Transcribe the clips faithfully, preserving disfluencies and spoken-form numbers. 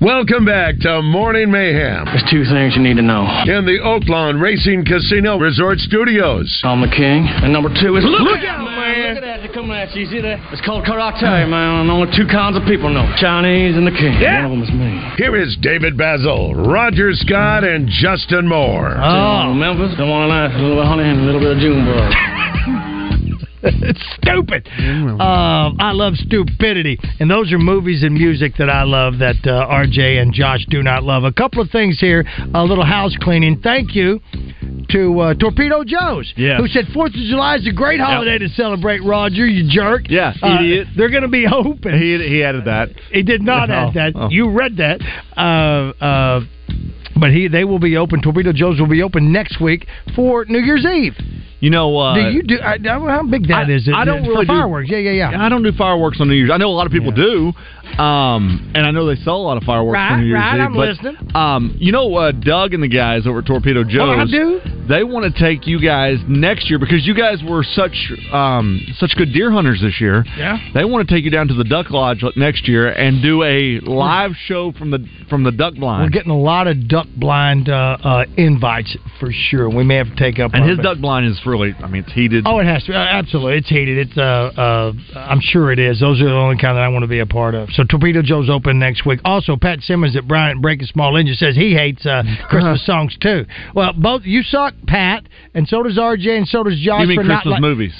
Welcome back to Morning Mayhem. There's two things you need to know. In the Oaklawn Racing Casino Resort Studios. I'm the king. And number two is... Look, look out, man. man! Look at that. They're coming at you. You see that? It's called karate, man. And only two kinds of people know. Chinese and the king. Yeah. One of them is me. Here is David Basil, Roger Scott, and Justin Moore. Oh, Memphis. Don't want to a little bit of honey and a little bit of Junebug. It's stupid. Um, I love stupidity. And those are movies and music that I love that uh, R J and Josh do not love. A couple of things here. A little house cleaning. Thank you to uh, Torpedo Joe's, yeah. who said fourth of July is a great holiday yep. to celebrate, Roger, you jerk. Yeah, uh, idiot. They're going to be open. He, he added that. He did not no. add that. Oh. You read that. Uh, uh, but he, they will be open. Torpedo Joe's will be open next week for New Year's Eve. You know, uh, do you do? I, how big that I, is? It, I don't really fireworks. Do, yeah, yeah, yeah. I don't do fireworks on New Year's. I know a lot of people yeah. do, um, and I know they sell a lot of fireworks right, on New Year's right, Eve. Right, I'm but, listening. Um, you know, uh, Doug and the guys over at Torpedo Joe's. Oh, I do. They want to take you guys next year because you guys were such um, such good deer hunters this year. Yeah. They want to take you down to the Duck Lodge next year and do a live show from the from the duck blind. We're getting a lot of duck blind uh, uh, invites for sure. We may have to take up. And his best. duck blind is. For Really, I mean, it's heated. Oh, it has to. Uh, absolutely, it's heated. It's. Uh, uh, I'm sure it is. Those are the only kind that I want to be a part of. So, Torpedo Joe's open next week. Also, Pat Simmons at Bryant Breaking Small Engine says he hates uh, Christmas songs too. Well, both you suck, Pat, and so does R J, and so does Josh. You mean for Christmas not, like, movies?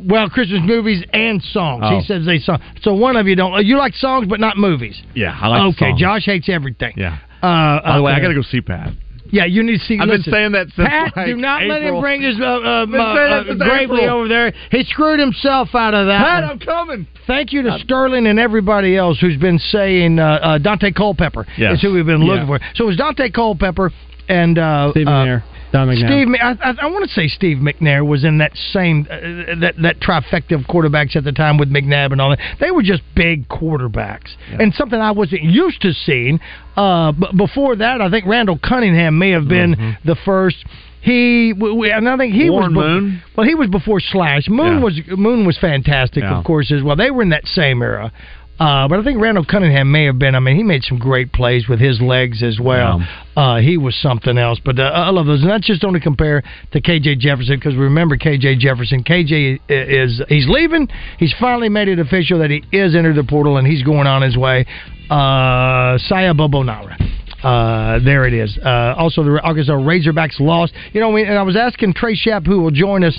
Well, Christmas movies and songs. Oh. He says they song. So one of you don't. You like songs, but not movies. Yeah, I like. Okay, songs. Josh hates everything. Yeah. Uh, By the way, there. I got to go see Pat. Yeah, you need to see. I've listen, been saying that since Pat, like do not April. let him bring his uh, uh, uh, gravely over there. He screwed himself out of that. Pat, one. I'm coming. Thank you to I'm... Sterling and everybody else who's been saying uh, uh, Daunte Culpepper yes. is who we've been looking yeah. for. So it was Daunte Culpepper and uh, Steve McNair. Uh, Don McNair. Steve, I, I, I want to say Steve McNair was in that same uh, that that trifecta of quarterbacks at the time with McNabb and all that. They were just big quarterbacks yeah. and something I wasn't used to seeing. Uh, but before that, I think Randall Cunningham may have been mm-hmm. the first. He, we, and I think he Warren was. Be- Moon. Well, he was before Slash. Moon yeah. was Moon was fantastic, yeah. of course, as well. They were in that same era. Uh, but I think Randall Cunningham may have been. I mean, he made some great plays with his legs as well. Yeah. Uh, he was something else. But uh, I love those. And that's just only compare to K J Jefferson because remember K J Jefferson. K J is he's leaving. He's finally made it official that he is entered the portal and he's going on his way. Uh, Saya Bobonara. Uh, there it is. Uh, also, the Arkansas Razorbacks lost. You know, and I was asking Trey Shapp, who will join us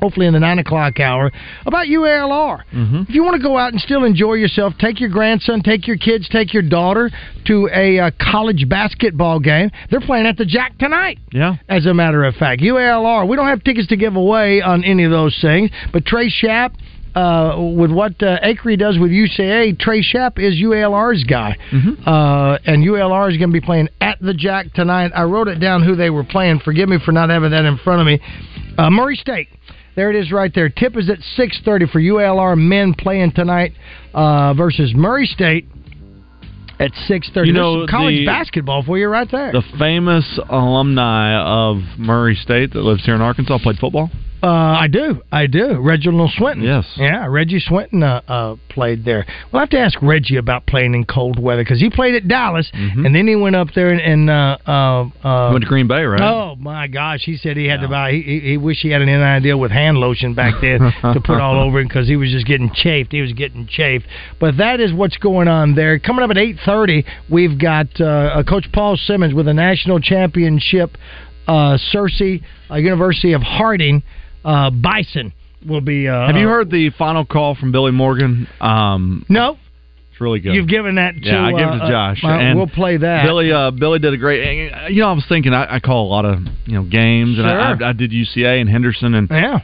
hopefully in the nine o'clock hour, about U A L R. Mm-hmm. If you want to go out and still enjoy yourself, take your grandson, take your kids, take your daughter to a uh, college basketball game. They're playing at the Jack tonight, yeah. as a matter of fact. U A L R, we don't have tickets to give away on any of those things, but Trey Shapp, Uh, with what uh, Acree does with U C A, Trey Shapp is U A L R's guy. Mm-hmm. Uh, and U A L R is going to be playing at the Jack tonight. I wrote it down who they were playing. Forgive me for not having that in front of me. Uh, Murray State. There it is right there. Tip is at six thirty for U A L R men playing tonight uh, versus Murray State at six thirty. You know, some college the, basketball for you right there. The famous alumni of Murray State that lives here in Arkansas played football. Uh, I do, I do. Reginald Swinton. Yes. Yeah, Reggie Swinton uh, uh, played there. We'll have to ask Reggie about playing in cold weather because he played at Dallas, mm-hmm. and then he went up there and... and uh, uh, uh, went to Green Bay, right? Oh, my gosh. He said he had yeah. to buy... He, he, he wished he had an N I L deal with hand lotion back then to put all over him because he was just getting chafed. He was getting chafed. But that is what's going on there. Coming up at eight thirty, we've got uh, Coach Paul Simmons with a national championship. Uh, Searcy, uh, University of Harding... Uh, Bison will be... Uh, Have you heard the final call from Billy Morgan? Um, no. It's really good. You've given that to... Yeah, I give it to uh, Josh. Uh, and we'll play that. Billy uh, Billy did a great... You know, I was thinking, I, I call a lot of you know games, sure. and I, I, I did U C A and Henderson, and yeah.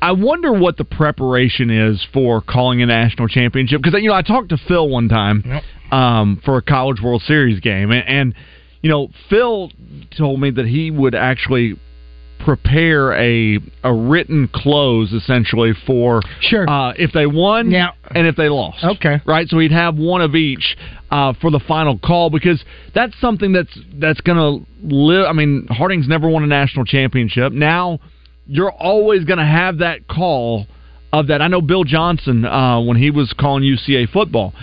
I wonder what the preparation is for calling a national championship, because, you know, I talked to Phil one time yep. um, for a College World Series game, and, and, you know, Phil told me that he would actually... prepare a a written close essentially for sure uh, if they won yeah. and if they lost. Okay, right. So we'd have one of each uh, for the final call, because that's something that's that's going to live. I mean, Harding's never won a national championship. Now you're always going to have that call of that. I know Bill Johnson uh, when he was calling U C A football.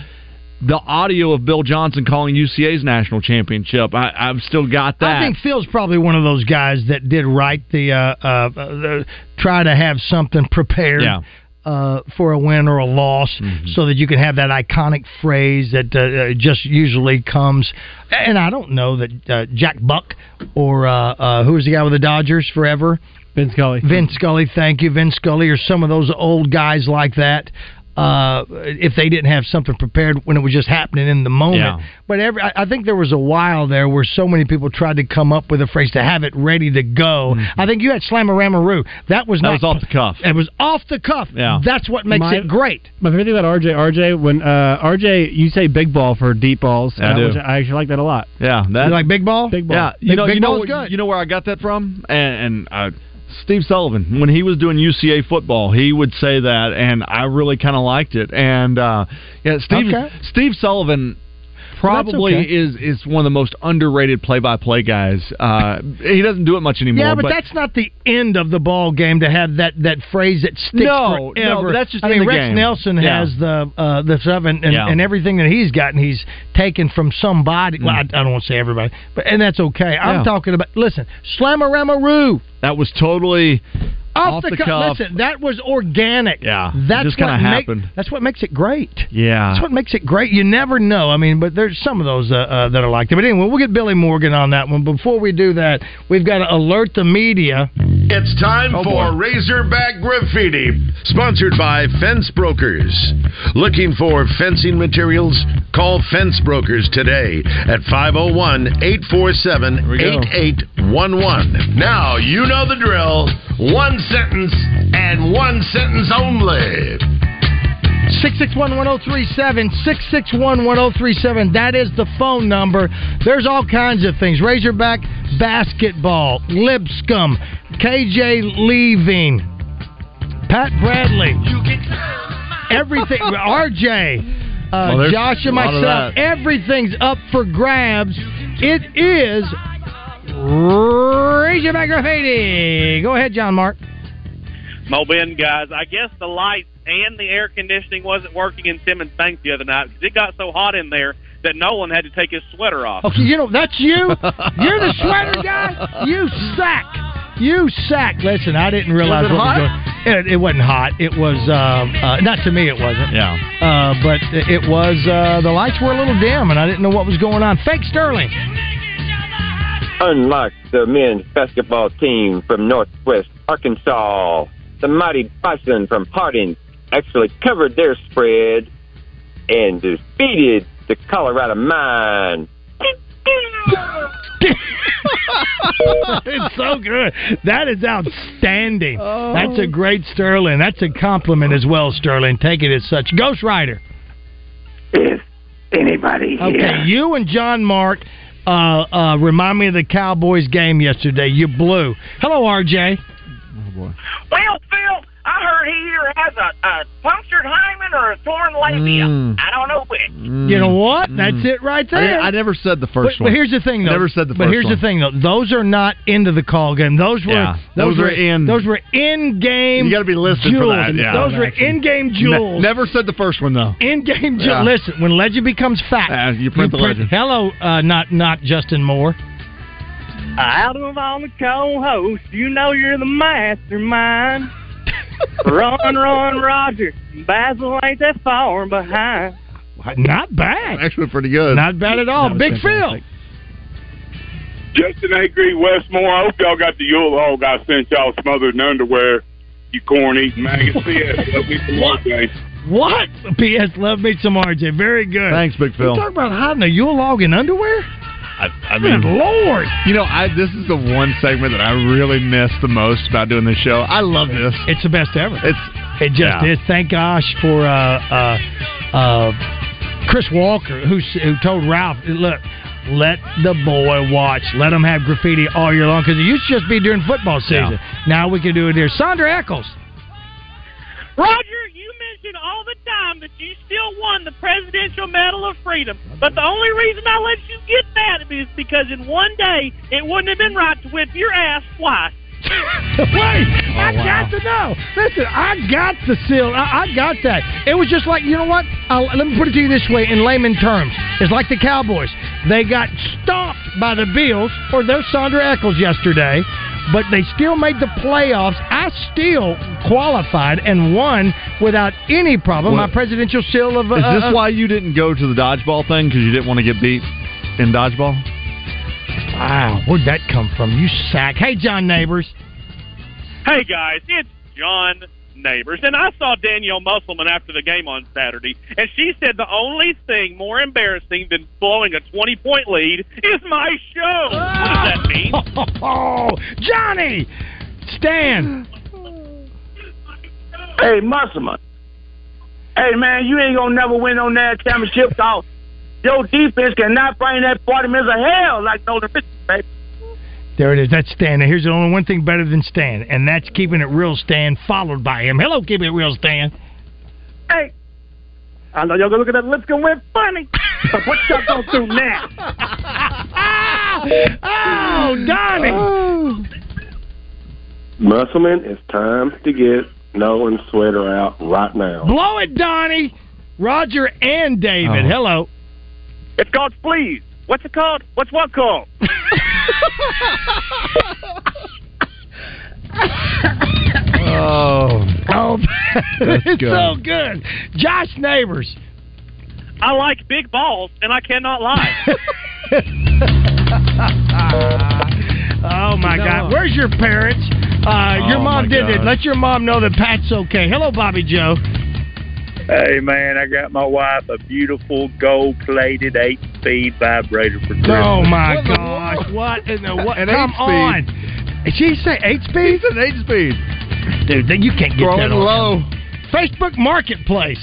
The audio of Bill Johnson calling U C A's national championship, I, I've still got that. I think Phil's probably one of those guys that did right the, uh, uh, the try to have something prepared yeah. uh, for a win or a loss, mm-hmm. so that you can have that iconic phrase that uh, just usually comes. And I don't know that uh, Jack Buck or uh, uh, who was the guy with the Dodgers forever? Vin Scully. Vin Scully, thank you, Vin Scully, or some of those old guys like that. Uh, if they didn't have something prepared when it was just happening in the moment. Yeah. But every, I, I think there was a while there where so many people tried to come up with a phrase to have it ready to go. Mm-hmm. I think you had Slamaramaroo. That was that not... That was off the cuff. It was off the cuff. Yeah. That's what makes my, it great. My favorite thing about R J, R J, when uh, R J, you say big ball for deep balls. Yeah, I do. Which I actually like that a lot. Yeah. That, you like big ball? Big ball. Yeah. You big, know, big you know, good. You know where I got that from? And... and I, Steve Sullivan, when he was doing U C A football, he would say that, and I really kind of liked it. And uh, yeah, Steve okay. Steve Sullivan probably okay. is is one of the most underrated play-by-play guys. Uh, he doesn't do it much anymore. Yeah, but, but that's not the end of the ball game to have that, that phrase that sticks no, forever. No, that's just I in mean, the Rex game. Nelson yeah. has the uh, the seven, and, yeah. and everything that he's gotten, he's taken from somebody. Well, I, I don't want to say everybody, but and that's okay. I'm yeah. talking about, listen, Slamaramaroo. That was totally off, off the, the cuff. cuff. Listen, that was organic. Yeah, that's just kind of happened. That's what makes it great. Yeah, that's what makes it great. You never know. I mean, but there's some of those uh, uh, that are like that. But anyway, we'll get Billy Morgan on that one. Before we do that, we've got to alert the media. It's time oh, for boy. Razorback Graffiti, sponsored by Fence Brokers. Looking for fencing materials? Call Fence Brokers today at five oh one, eight four seven, eight eight one one. Now you know the drill. One sentence and one sentence only. six six one, one oh three seven, six six one, one oh three seven. That is the phone number. There's all kinds of things. Razorback basketball, Lipscomb, K J leaving, Pat Bradley, everything, R J, uh, well, Josh and myself, everything's up for grabs. It is Razorback Graffiti. Go ahead, John Mark. Mo Ben, guys, I guess the lights and the air conditioning wasn't working in Simmons Bank the other night because it got so hot in there that Nolan had to take his sweater off. Okay, you know, that's you. You're the sweater guy. You sack. You sack. Listen, I didn't realize was it what hot? was going on. It, it wasn't hot. It was, um, uh, not to me, it wasn't. Yeah. Uh, but it was, uh, the lights were a little dim, and I didn't know what was going on. Fake Sterling. Unlock the men's basketball team from Northwest Arkansas. The mighty Bison from Harding actually covered their spread and defeated the Colorado Mine. It's so good. That is outstanding. Oh. That's a great Sterling. That's a compliment as well, Sterling. Take it as such. Ghost Rider. Is anybody here? Okay, you and John Mark uh, uh, remind me of the Cowboys game yesterday. You blew. Hello, R J. Oh, boy. Well, Phil, I heard he either has a, a punctured hymen or a torn labia. Mm. I don't know which. Mm. You know what? Mm. That's it right there. I, I never said the first but, one. But here's the thing, though. I never said the first one. But here's one. the thing, though. Those are not into the call game. Those were yeah. those, those were in. Those were in-game. You got to be listed for that. Yeah. Those were in-game jewels. Ne- never said the first one, though. In-game jewels. Yeah. Listen, when legend becomes fact, uh, you print you the print, legend. Hello, uh, not not Justin Moore. Out of all the co-hosts, you know you're the mastermind. Run, run, Roger. Basil ain't that far behind. Not bad. Actually, pretty good. Not bad at all. Big Phil. Justin A. Green, Westmore. I hope y'all got the Yule log I sent y'all smothered in underwear. You corn-eating maggots. P S Love me some R J. What? P S Love me some R J. Very good. Thanks, Big Phil. You talking about hiding a Yule log in underwear? I, I mean, good Lord. You know, I, this is the one segment that I really miss the most about doing this show. I love this. It's the best ever. It's It just yeah. is. Thank gosh for uh, uh, uh, Chris Walker, who, who told Ralph, look, Let the boy watch. Let him have graffiti all year long, because it used to just be during football season. Yeah. Now we can do it here. Sandra Eccles. Roger, you mention all the time that you still won the Presidential Medal of Freedom. But the only reason I let you get that is because in one day, it wouldn't have been right to whip your ass twice. Wait, oh, I wow. got to know. Listen, I got the seal. I, I got that. It was just like, you know what? I'll, let me put it to you this way in layman terms. It's like the Cowboys. They got stomped by the Bills, or their Sandra Eccles yesterday, but they still made the playoffs. I still qualified and won without any problem. Well, my presidential seal of... Uh, is this uh, why you didn't go to the dodgeball thing? Because you didn't want to get beat in dodgeball? Wow, where'd that come from? You sack. Hey, John Neighbors. Hey, guys, it's John Neighbors. And I saw Danielle Musselman after the game on Saturday, and she said the only thing more embarrassing than blowing a twenty-point lead is my show. Oh. What does that mean? Oh, Johnny! Stan! Hey, Musselman. Hey, man, you ain't gonna never win on that championship talk. Your defense cannot bring that forty minutes of hell like those defenses, baby. There it is. That's Stan. Now, here's the only one thing better than Stan, and that's keeping it real, Stan, followed by him. Hello, keep it real, Stan. Hey, I know y'all gonna look at that Lipscomb win funny, but what y'all gonna do now? Oh, Donnie. Oh. Musselman, it's time to get Nolan's sweater out right now. Blow it, Donnie. Roger and David. Oh. Hello. It's called fleas. What's it called? What's what called? oh, oh, it's good. So good. Josh Neighbors. I like big balls, and I cannot lie. oh my no. God! Where's your parents? Uh, oh, your mom did God. It. Let your mom know that Pat's okay. Hello, Bobby Joe. Hey, man, I got my wife a beautiful gold-plated eight-speed vibrator for Christmas. Oh, my what gosh. What in the what? An Come eight speed. On. Did she say eight-speed? It's an eight-speed. Dude, then you can't get Throw that low. Now. Facebook Marketplace.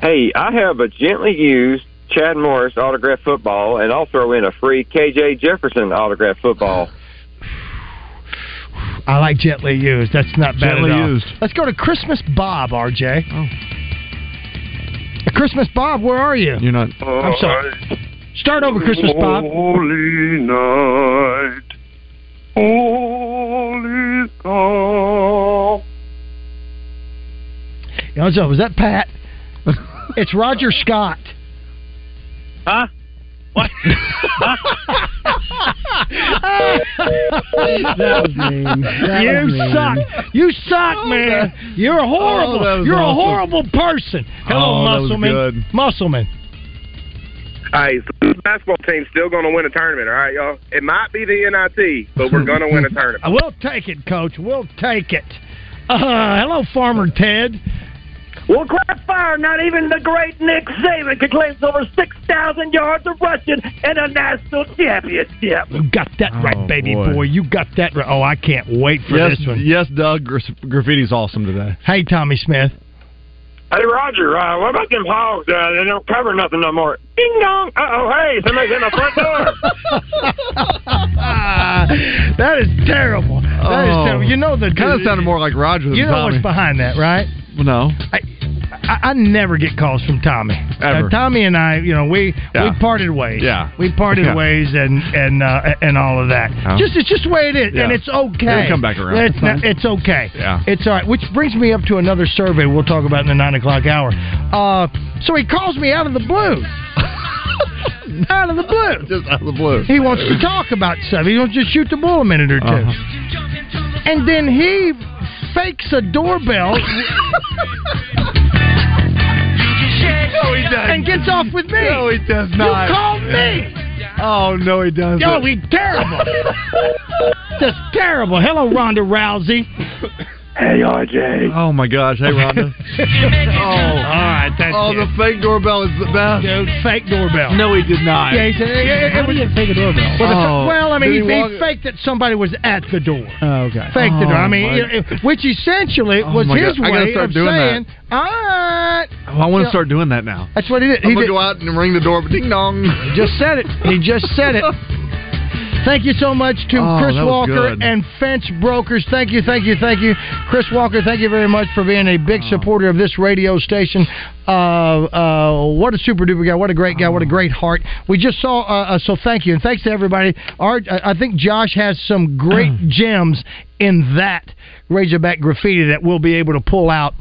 Hey, I have a gently used Chad Morris autographed football, and I'll throw in a free K J Jefferson autographed football. I like gently used. That's not bad gently at all. Used. Let's go to Christmas Bob, R J. Oh. Christmas Bob, where are you? You're not. Uh, I'm sorry. Start over, Christmas Bob. Holy night. Holy God. You know, so was that Pat? It's Roger Scott. Huh? What? that was mean. That you was mean. Suck. You suck, oh, man. That, You're horrible. Oh, You're awesome. A horrible person. Hello, oh, Musselman. Musselman. All right, so this basketball team's still going to win a tournament, all right, y'all? It might be the N I T, but we're going to win a tournament. We'll take it, Coach. We'll take it. Uh, hello, Farmer Ted. Well, crap fire, not even the great Nick Saban could claim over six thousand yards of rushing and a national championship. You got that oh, right, baby boy. boy. You got that right. Oh, I can't wait for yes, this one. Yes, Doug, graffiti's awesome today. Hey, Tommy Smith. Hey, Roger, uh, what about them hogs? Uh, they don't cover nothing no more. Ding dong. Uh-oh, hey, somebody's in the front door. That is terrible. That oh, is terrible. You know the... Kind of sounded more like Roger than You know Tommy. What's behind that, right? No. I, I I never get calls from Tommy. Ever. Uh, Tommy and I, you know, we yeah. we parted ways. Yeah. We parted yeah. ways and and uh, and all of that. Oh. Just it's just the way it is, yeah. and it's okay. It'll come back around. It's, not, it's okay. Yeah. It's all right. Which brings me up to another survey we'll talk about in the nine o'clock hour. Uh, so he calls me out of the blue. out of the blue. Just out of the blue. He wants to talk about stuff. He wants to shoot the bull a minute or two. Uh-huh. And then he fakes a doorbell no, he does. And gets off with me. No, he does not. You called me. Oh, no, he doesn't. No, he's terrible. Just terrible. Hello, Ronda Rousey. Hey, R J. Oh, my gosh. Hey, Rhonda. Oh, all right. That's oh, it. The fake doorbell is the best. Dude, fake doorbell. No, he did not. Yeah, he said, it was a fake doorbell. Well, oh. the, well I mean, he, he, he faked that somebody was at the door. Oh, okay. Faked oh, the door. I mean, it, which essentially oh, was his God. way of saying, that. all right. Oh, I want to start doing that now. That's what he did. I'm going to go out and ring the door. Ding dong. He just said it. He just said it. Thank you so much to oh, Chris Walker good. and Fence Brokers. Thank you, thank you, thank you. Chris Walker, thank you very much for being a big oh. supporter of this radio station. Uh, uh, what a super-duper guy. What a great guy. Oh. What a great heart. We just saw, uh, uh, so thank you. And thanks to everybody. Our, I think Josh has some great gems in that Razorback Graffiti that we'll be able to pull out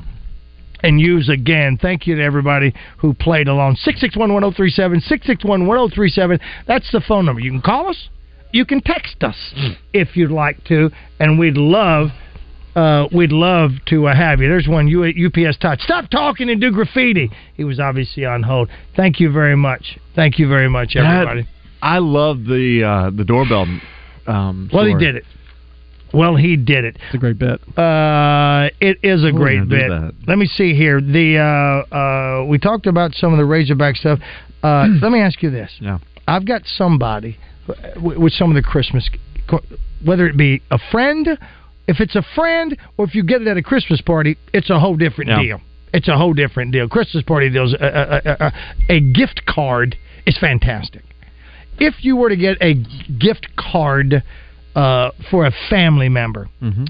and use again. Thank you to everybody who played along. six six one, one oh three seven, six six one, one oh three seven. That's the phone number. You can call us. You can text us if you'd like to, and we'd love, uh, we'd love to uh, have you. There's one U P S Touch. Stop talking and do graffiti. He was obviously on hold. Thank you very much. Thank you very much, everybody. That, I love the uh, the doorbell. Um, well, he did it. Well, he did it. It's a great bit. Uh, it is a Ooh, great bit. Let me see here. The uh, uh, we talked about some of the Razorback stuff. Uh, let me ask you this. Yeah. I've got somebody. With some of the Christmas, whether it be a friend, if it's a friend, or if you get it at a Christmas party, it's a whole different yeah. deal. It's a whole different deal. Christmas party deals, a, a, a, a gift card is fantastic. If you were to get a gift card uh, for a family member, mm-hmm.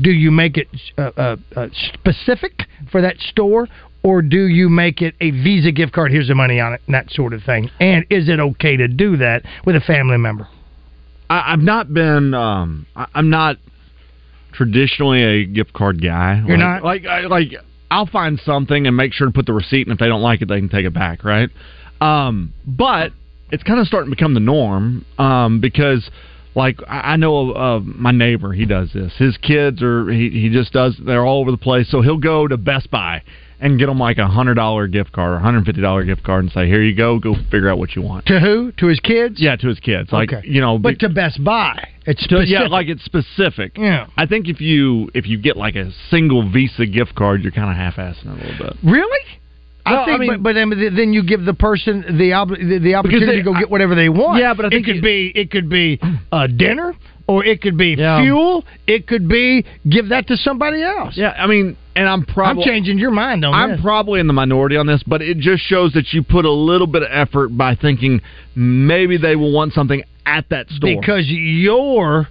do you make it uh, uh, uh, specific for that store? Or do you make it a Visa gift card, here's the money on it, and that sort of thing? And is it okay to do that with a family member? I, I've not been, um, I, I'm not traditionally a gift card guy. You're like, not? Like, I, like, I'll find something and make sure to put the receipt, and if they don't like it, they can take it back, right? Um, but it's kind of starting to become the norm um, because... Like, I know uh, my neighbor, he does this. His kids are, he, he just does, they're all over the place. So he'll go to Best Buy and get them like a one hundred dollars gift card or one hundred fifty dollars gift card and say, here you go, go figure out what you want. To who? To his kids? Yeah, to his kids. Like, okay. you know. But be, to Best Buy. It's specific. To, yeah, like it's specific. Yeah. I think if you if you get like a single Visa gift card, you're kind of half-assing it a little bit. Really? I well, think, I mean, but, but then you give the person the ob- the, the opportunity they, to go get whatever they want. Yeah, but I think it could it, be it could be uh, dinner, or it could be yeah. fuel. It could be give that to somebody else. Yeah, I mean, and I'm probably I'm changing your mind on. I'm this. probably in the minority on this, but it just shows that you put a little bit of effort by thinking maybe they will want something at that store because you're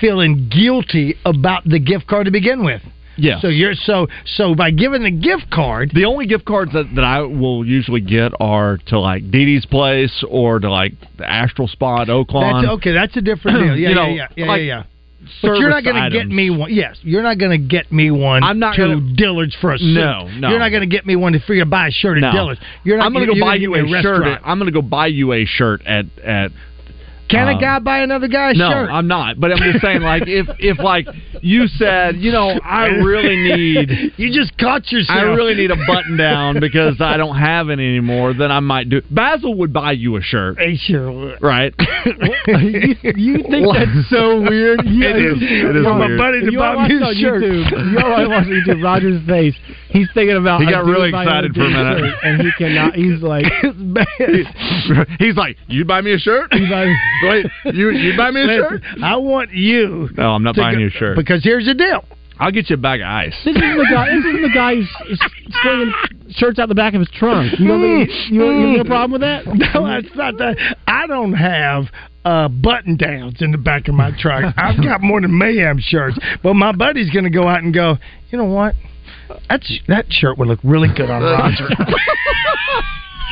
feeling guilty about the gift card to begin with. Yeah. So you're so so by giving the gift card, the only gift cards that, that I will usually get are to like Dee Dee's Place or to like the Astral Spot, Oakland. That's, okay, that's a different deal. Yeah, you yeah, know, yeah, yeah, like yeah, yeah. But you're not going to get me one. Yes, you're not going to get me one. I'm not to gonna, Dillard's for a suit. No, no. You're not going to get me one to for you to buy a shirt at no. Dillard's. You're not. I'm going to go buy you a, a shirt. At, I'm going to go buy you a shirt at at. Can a guy buy another guy's no, shirt? No, I'm not. But I'm just saying, like, if, if like, you said, you know, I really need... You just caught yourself. I really need a button-down because I don't have any anymore, then I might do... Basil would buy you a shirt. He sure would. Right? you, you think that's so weird? Yeah, it is. It is my weird. buddy to you buy me a shirt. YouTube. You already watch on YouTube, Roger's face. He's thinking about... He got really excited for a minute. And he cannot... He's like... He's like, you buy me a shirt? You buy me a shirt. Wait, you you buy me a Listen, shirt? I want you. No, I'm not buying go, you a shirt. Because here's the deal. I'll get you a bag of ice. This is the guy. This is the guy who's slinging shirts out the back of his trunk. You know, mm, the, you, mm. you got a problem with that? No, that's not that. I don't have uh, button downs in the back of my truck. I've got more than Mayhem shirts. But my buddy's going to go out and go. You know what? That's that shirt would look really good on Roger.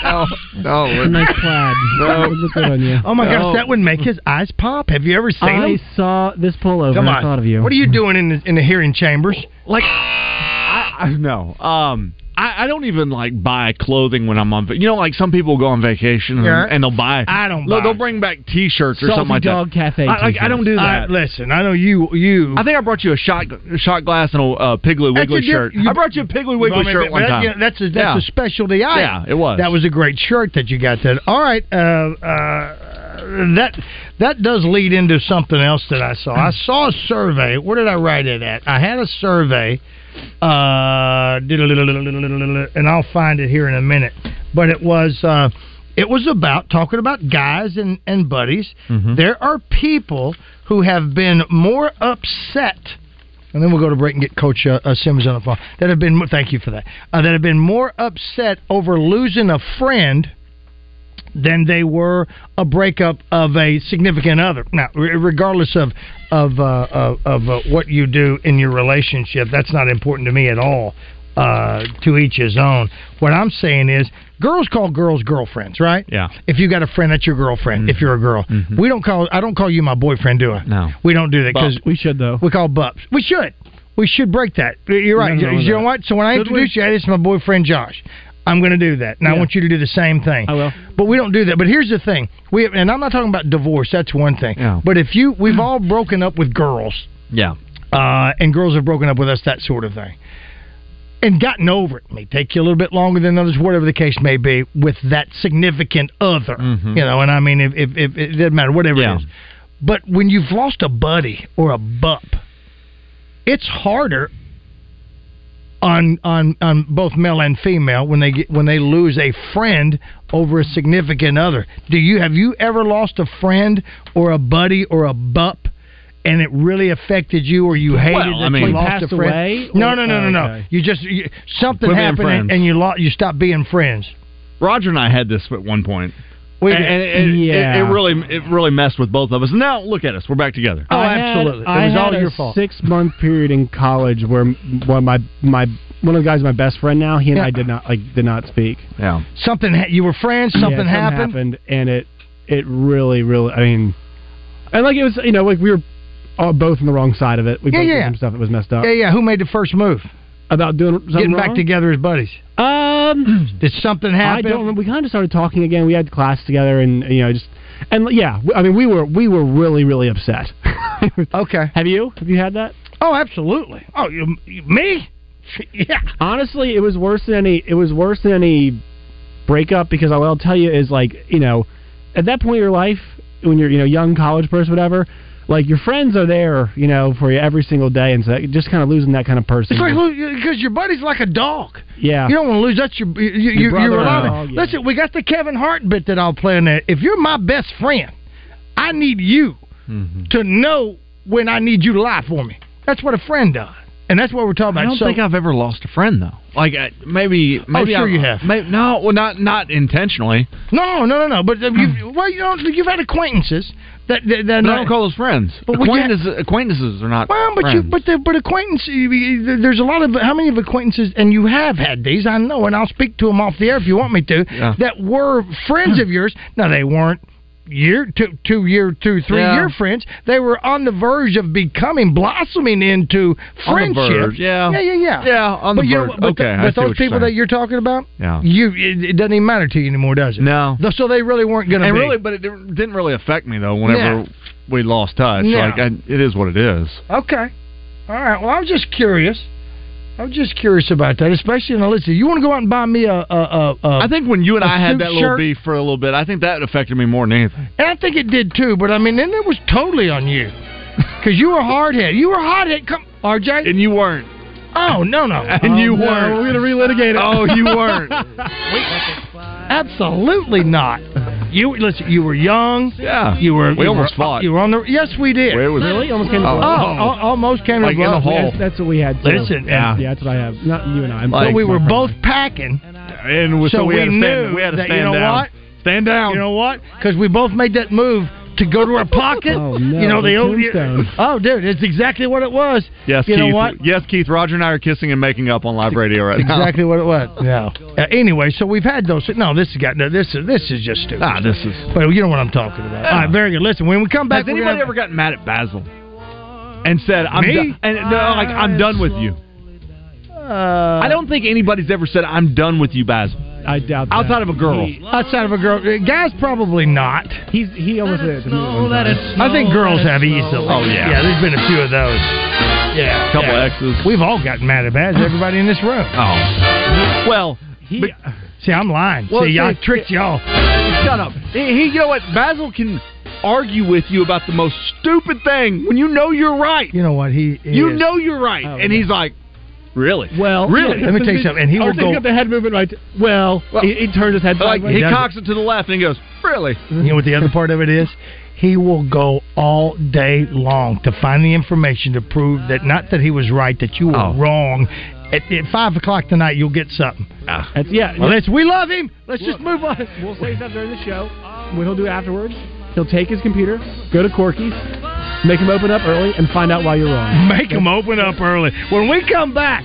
Oh, no. Nice plaid. No. Look good on you. Oh, my no. gosh, that would make his eyes pop. Have you ever seen I him? I saw this pullover Come on. and I thought of you. What are you doing in the, in the hearing chambers? Like, I, I no. Um, I, I don't even, like, buy clothing when I'm on vacation. You know, like, some people go on vacation and, yeah. and they'll buy. I don't buy. They'll bring back T-shirts or Salty something like Dog that. Dog Cafe I, like, I don't do that. I, listen, I know you, you... I think I brought you a shot, shot glass and a uh, Piggly Wiggly shirt. You, I brought you a Piggly Wiggly shirt bit, one that, time. You know, that's a, that's yeah. a specialty item. Yeah, it was. That was a great shirt that you got then. All right. Uh, uh, that that does lead into something else that I saw. I saw a survey. Where did I write it at? I had a survey, uh, and I'll find it here in a minute. But it was uh, it was about talking about guys and, and buddies. Mm-hmm. There are people who have been more upset. And then we'll go to break and get Coach uh, uh, Simmons on the phone. That have been, thank you for that. Uh, that have been more upset over losing a friend than they were a breakup of a significant other. Now, re- regardless of of uh, of, of uh, what you do in your relationship, that's not important to me at all. Uh, to each his own. What I'm saying is, girls call girls girlfriends, right? Yeah. If you got a friend, that's your girlfriend. Mm-hmm. If you're a girl, mm-hmm. we don't call. I don't call you my boyfriend, do I? No. We don't do that because we should though. We call bups. We should. We should break that. You're right. No, no, no, you know no. what? So when I Could introduce we? you, hey, this is my boyfriend Josh. I'm going to do that, and yeah. I want you to do the same thing. I will. But we don't do that. But here's the thing. We have, and I'm not talking about divorce. That's one thing. No. But if you, we've all broken up with girls. Yeah. Uh, and girls have broken up with us. That sort of thing. And gotten over it. It may take you a little bit longer than others, whatever the case may be, with that significant other. Mm-hmm. You know, and I mean, if, if, if it doesn't matter, whatever yeah. it is. But when you've lost a buddy or a bup, it's harder on on on both male and female when they get, when they lose a friend over a significant other. Do you have you ever lost a friend or a buddy or a bup? And it really affected you, or you hated well, that I mean, you lost a friend. Away, no, no, no, no, no. Okay. You just you, something We're happened, and, and you lo- you stopped being friends. Roger and I had this at one point. We and, and it, yeah. it, it really it really messed with both of us. Now look at us, we're back together. Oh, I absolutely! Had, it was I all had your fault. Six month period in college where one of my my one of the guys, my best friend now, he and yeah. I did not like did not speak. Yeah, something ha- you were friends. Something, yeah, something happened. happened, and it it really really. I mean, and like it was you know like we were. Oh, both on the wrong side of it. We yeah, both yeah. did some stuff that was messed up. Yeah, yeah. Who made the first move? About doing something Getting wrong? back together as buddies. Um, Did something happen? I don't remember. We kind of started talking again. We had class together and, you know, just... And, yeah, I mean, we were we were really, really upset. Okay. Have you? Have you had that? Oh, absolutely. Oh, you, you, me? Yeah. Honestly, it was worse than any... It was worse than any breakup because what I'll tell you is, like, you know, at that point in your life, when you're, you know, young college person, whatever... Like, your friends are there, you know, for you every single day, and so just kind of losing that kind of person. It's like, because your buddy's like a dog. Yeah. You don't want to lose. That's your... You, your you, brother you're dog, yeah. Listen, we got the Kevin Hart bit that I'll play in there. If you're my best friend, I need you mm-hmm. to know when I need you to lie for me. That's what a friend does. And that's what we're talking about. I don't so, think I've ever lost a friend, though. Like, uh, maybe... maybe oh, sure I, you have. Maybe, no, well, not not intentionally. No, no, no, no. But uh, you've, well, you know, you've had acquaintances that... that, that not, I don't call those friends. But acquaintances, you, acquaintances are not well, but friends. You, but, the, but acquaintances... There's a lot of... How many of acquaintances... And you have had these, I know, and I'll speak to them off the air if you want me to, yeah. that were friends of yours. Now, they weren't year, two, two year, two, three yeah. year friends. They were on the verge of becoming, blossoming into friendship. On the verge, yeah. Yeah, yeah, yeah. Yeah, on the but verge. You know, but okay, the, but those people that you're talking about, yeah. you it, it doesn't even matter to you anymore, does it? No. So they really weren't going to be. Really, but it didn't really affect me, though, whenever no. we lost touch. No. Like, I, it is what it is. Okay. All right. Well, I was just curious. I'm just curious about that, especially in the list. You want to go out and buy me a... a, a, a I think when you and I had that little shirt. beef for a little bit, I think that affected me more than anything. And I think it did, too, but, I mean, then it was totally on you. Because you were hard-headed. You were hot-headed. Come, R J. And you weren't. Oh, no, no. And oh, you no, weren't. We're going to relitigate it. Oh, you weren't. Absolutely not. You listen. You were young. Yeah. You were. We you almost were, fought. You were on the. Yes, we did. Where was really? It? Almost came. To oh, oh, almost came like to in the hole. That's, that's what we had. Too. Listen. Yeah. yeah. That's what I have. Not you and I. But like, we were both friend. packing. And so, so we, we knew stand, we had to that, stand you know down. What? Stand down. You know what? Because we both made that move to go to our pocket. Oh, no, you know the old. Oh, dude, it's exactly what it was. Yes, you Keith. Know what? Yes, Keith. Roger and I are kissing and making up on live radio right now. Exactly what it was. Yeah. Uh, anyway, so we've had those. No, this has got. No, this is this is just stupid. Ah, this is. But you know what I'm talking about. Yeah. All right, very good. Listen, when we come back, has anybody gonna... ever gotten mad at Basil and said, "I'm Me? Do- and no, like I'm done with you"? Uh, I don't think anybody's ever said, "I'm done with you, Basil." I doubt that. Outside of a girl. He, outside of a girl. Guys, probably not. He's He almost is. I think girls have easily. Oh, yeah. Yeah, there's been a few of those. Yeah. A couple yeah. of exes. We've all gotten mad at Baz, everybody in this room. Oh. Well, He, but, see, I'm lying. Well, see, y'all tricked y'all. Shut up. He, you know what? Basil can argue with you about the most stupid thing when you know you're right. You know what? He, he you is. know you're right, oh, and yeah. he's like, really? Well, really. Yeah, let me tell you something. And he will go. Got the head movement right. Well, well he, he turned his head. Like, right. He cocks it to the left and he goes, really. You know what the other part of it is? He will go all day long to find the information to prove that not that he was right, that you were oh. wrong. At, at five o'clock tonight, you'll get something. Uh, yeah, unless we love him, let's we'll, just move on. We'll say stuff during the show. What he'll do afterwards, he'll take his computer, go to Corky's, make him open up early, and find out why you're wrong. Make him open up early. When we come back,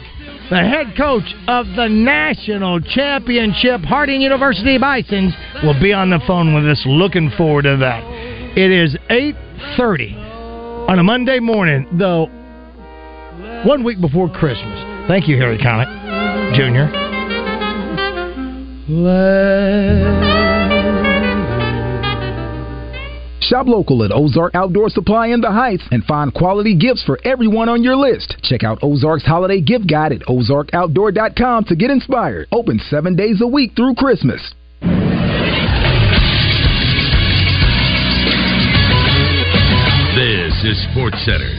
the head coach of the national championship, Harding University Bisons, will be on the phone with us. Looking forward to that. It is eight thirty on a Monday morning, though one week before Christmas. Thank you, Harry Connick, Junior Shop local at Ozark Outdoor Supply in the Heights and find quality gifts for everyone on your list. Check out Ozark's holiday gift guide at ozark outdoor dot com to get inspired. Open seven days a week through Christmas. This is Sports Center.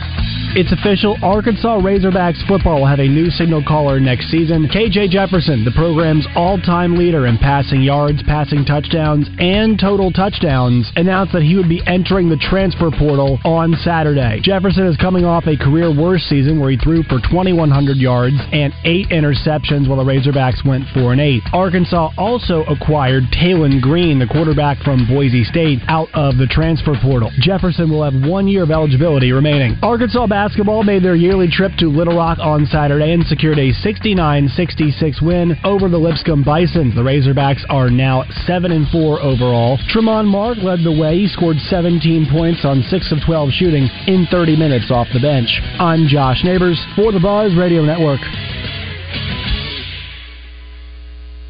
It's official. Arkansas Razorbacks football will have a new signal caller next season. K J Jefferson, the program's all-time leader in passing yards, passing touchdowns, and total touchdowns, announced that he would be entering the transfer portal on Saturday. Jefferson is coming off a career-worst season where he threw for twenty-one hundred yards and eight interceptions while the Razorbacks went four and eight. Arkansas also acquired Talon Green, the quarterback from Boise State, out of the transfer portal. Jefferson will have one year of eligibility remaining. Arkansas basketball Basketball made their yearly trip to Little Rock on Saturday and secured a sixty-nine sixty-six win over the Lipscomb Bison. The Razorbacks are now seven and four overall. Tremont Mark led the way. He scored seventeen points on six of twelve shooting in thirty minutes off the bench. I'm Josh Neighbors for the Buzz Radio Network.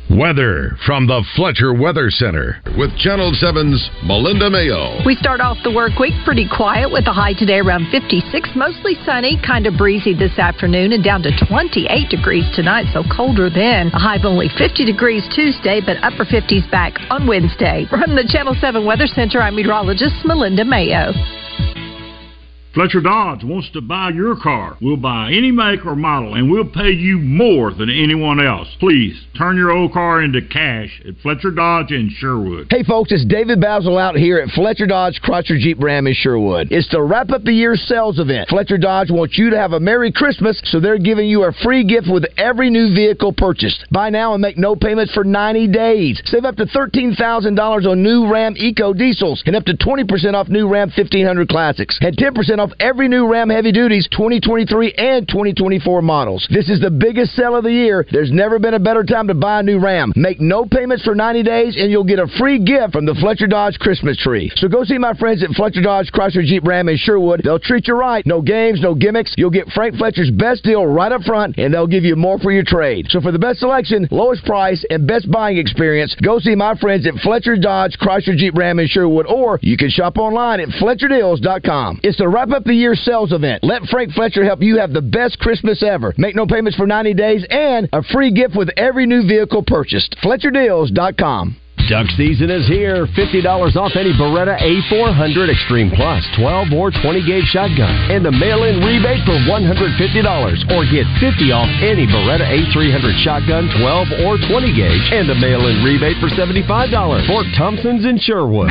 Weather from the Fletcher Weather Center with Channel seven's Melinda Mayo. We start off the work week pretty quiet with a high today around fifty-six, mostly sunny, kind of breezy this afternoon and down to twenty-eight degrees tonight, so colder then. A high of only fifty degrees Tuesday, but upper fifties back on Wednesday. From the Channel seven Weather Center, I'm meteorologist Melinda Mayo. Fletcher Dodge wants to buy your car. We'll buy any make or model, and we'll pay you more than anyone else. Please, turn your old car into cash at Fletcher Dodge in Sherwood. Hey, folks, it's David Basil out here at Fletcher Dodge Chrysler Jeep Ram in Sherwood. It's the wrap up the year sales event. Fletcher Dodge wants you to have a Merry Christmas, so they're giving you a free gift with every new vehicle purchased. Buy now and make no payments for ninety days. Save up to thirteen thousand dollars on new Ram Eco Diesels and up to twenty percent off new Ram fifteen hundred Classics. And ten percent off every new Ram Heavy Duties twenty twenty-three and twenty twenty-four models. This is the biggest sale of the year. There's never been a better time to buy a new Ram. Make no payments for ninety days, and you'll get a free gift from the Fletcher Dodge Christmas tree. So go see my friends at Fletcher Dodge Chrysler Jeep Ram in Sherwood. They'll treat you right. No games, no gimmicks. You'll get Frank Fletcher's best deal right up front, and they'll give you more for your trade. So for the best selection, lowest price, and best buying experience, go see my friends at Fletcher Dodge Chrysler Jeep Ram in Sherwood, or you can shop online at fletcher deals dot com. It's the wrap up the year sales event. Let Frank Fletcher help you have the best Christmas ever. Make no payments for ninety days and a free gift with every new vehicle purchased. Fletcher Deals dot com. Duck season is here. fifty dollars off any Beretta A four hundred Extreme Plus, twelve or twenty gauge shotgun. And a mail-in rebate for one hundred fifty dollars. Or get fifty dollars off any Beretta A three hundred shotgun, twelve or twenty gauge. And a mail-in rebate for seventy-five dollars. Fort Thompson's in Sherwood.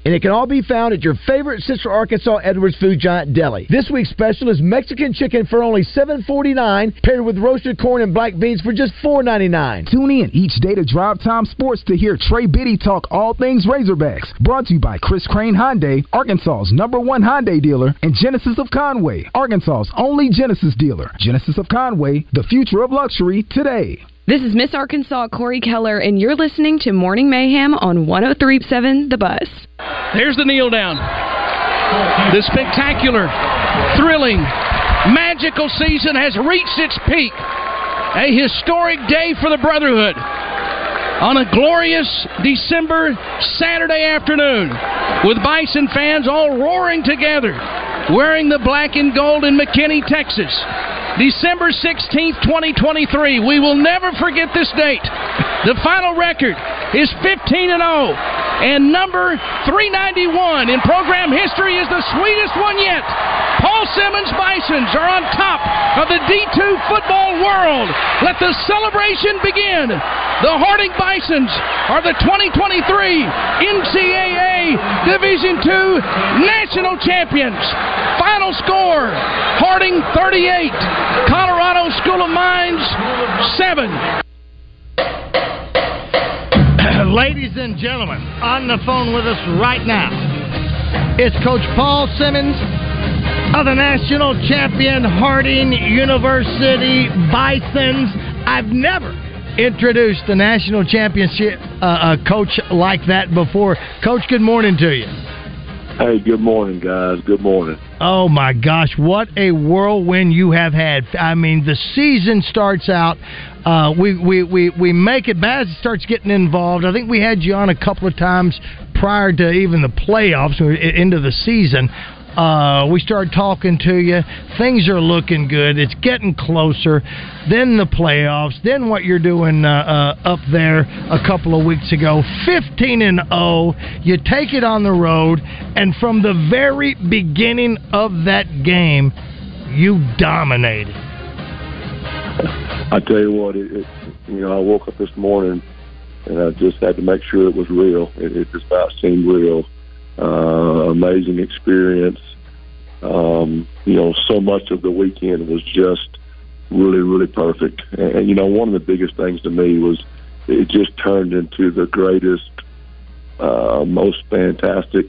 And it can all be found at your favorite Central Arkansas Edwards Food Giant deli. This week's special is Mexican chicken for only seven forty-nine, paired with roasted corn and black beans for just four ninety-nine. Tune in each day to Drive Time Sports to hear Trey Biddy talk all things Razorbacks. Brought to you by Chris Crane Hyundai, Arkansas's number one Hyundai dealer, and Genesis of Conway, Arkansas's only Genesis dealer. Genesis of Conway, the future of luxury today. This is Miss Arkansas Corey Keller, and you're listening to Morning Mayhem on one oh three point seven The Buzz. There's the kneel down. The spectacular, thrilling, magical season has reached its peak. A historic day for the Brotherhood on a glorious December Saturday afternoon, with Bison fans all roaring together, wearing the black and gold in McKinney, Texas. December sixteenth, twenty twenty-three. We will never forget this date. The final record is fifteen and oh, and number three ninety-one in program history is the sweetest one yet. Paul Simmons Bisons are on top of the D two football world. Let the celebration begin. The Harding Bisons are the twenty twenty-three N C double A Division two national champions. Final score, Harding thirty-eight, Colorado School of Mines seven. Ladies and gentlemen, on the phone with us right now, it's Coach Paul Simmons of the national champion Harding University Bisons. I've never introduced a national championship uh, a coach like that before. Coach, good morning to you. Hey, good morning, guys. Good morning. Oh, my gosh. What a whirlwind you have had. I mean, the season starts out. Uh, we, we, we, we make it bad as it starts getting involved. I think we had you on a couple of times prior to even the playoffs, into the season. Uh, we start talking to you. Things are looking good. It's getting closer. Then the playoffs. Then what you're doing uh, uh, up there a couple of weeks ago. fifteen and oh. You take it on the road. And from the very beginning of that game, you dominated. I tell you what, it, it, you know, I woke up this morning and I just had to make sure it was real. It, it just about seemed real. Uh, amazing experience. Um, you know, so much of the weekend was just really, really perfect. And, and, you know, one of the biggest things to me was it just turned into the greatest, uh, most fantastic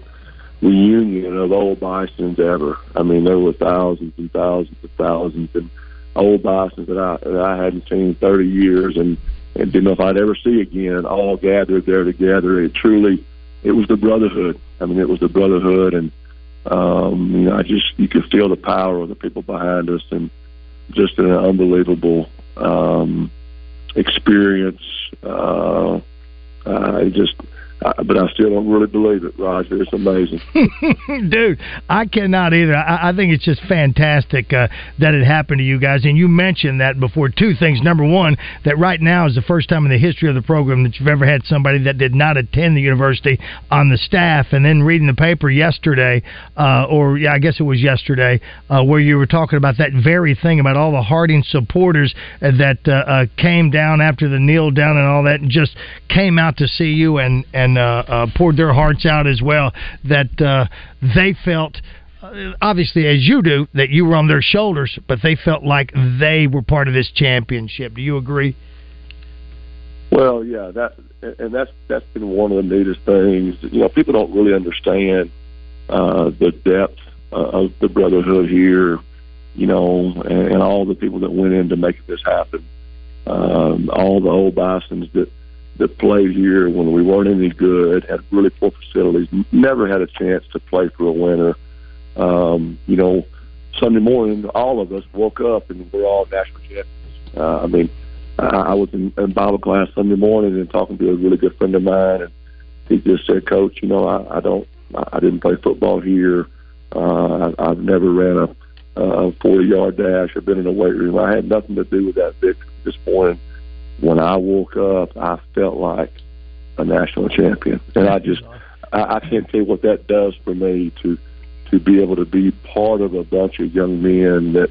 reunion of old Bisons ever. I mean, there were thousands and thousands and thousands and old Bisons that I, that I hadn't seen in thirty years and, and didn't know if I'd ever see again, all gathered there together. It truly, it was the brotherhood. I mean, it was the brotherhood, and um, you know, I just you could feel the power of the people behind us, and just an unbelievable um, experience. Uh, I just, I, but I still don't really believe it, Roger. It's amazing, dude. I cannot either. I, I think it's just fantastic uh, that it happened to you guys, and you mentioned that before. Two things: number one, that right now is the first time in the history of the program that you've ever had somebody that did not attend the university on the staff. And then reading the paper yesterday, uh, or yeah, I guess it was yesterday, uh, where you were talking about that very thing about all the Harding supporters that uh, uh, came down after the kneel down and all that, and just came out to see you and and. Uh, uh, poured their hearts out as well, that uh, they felt, uh, obviously as you do, that you were on their shoulders, but they felt like they were part of this championship. Do you agree? Well, yeah, that and that's that's been one of the neatest things. You know, people don't really understand uh, the depth uh, of the brotherhood here, you know, and, and all the people that went in to make this happen. Um, all the old Bisons that that played here when we weren't any good, had really poor facilities, never had a chance to play for a winner. Um, you know, Sunday morning, all of us woke up and we're all national champions. Uh, I mean, I, I was in, in Bible class Sunday morning and talking to a really good friend of mine, and he just said, "Coach, you know, I, I don't, I didn't play football here. Uh, I, I've never ran a, a forty-yard dash or been in a weight room. I had nothing to do with that victory this morning. When I woke up, I felt like a national champion." And I just, I, I can't tell you what that does for me to to be able to be part of a bunch of young men that,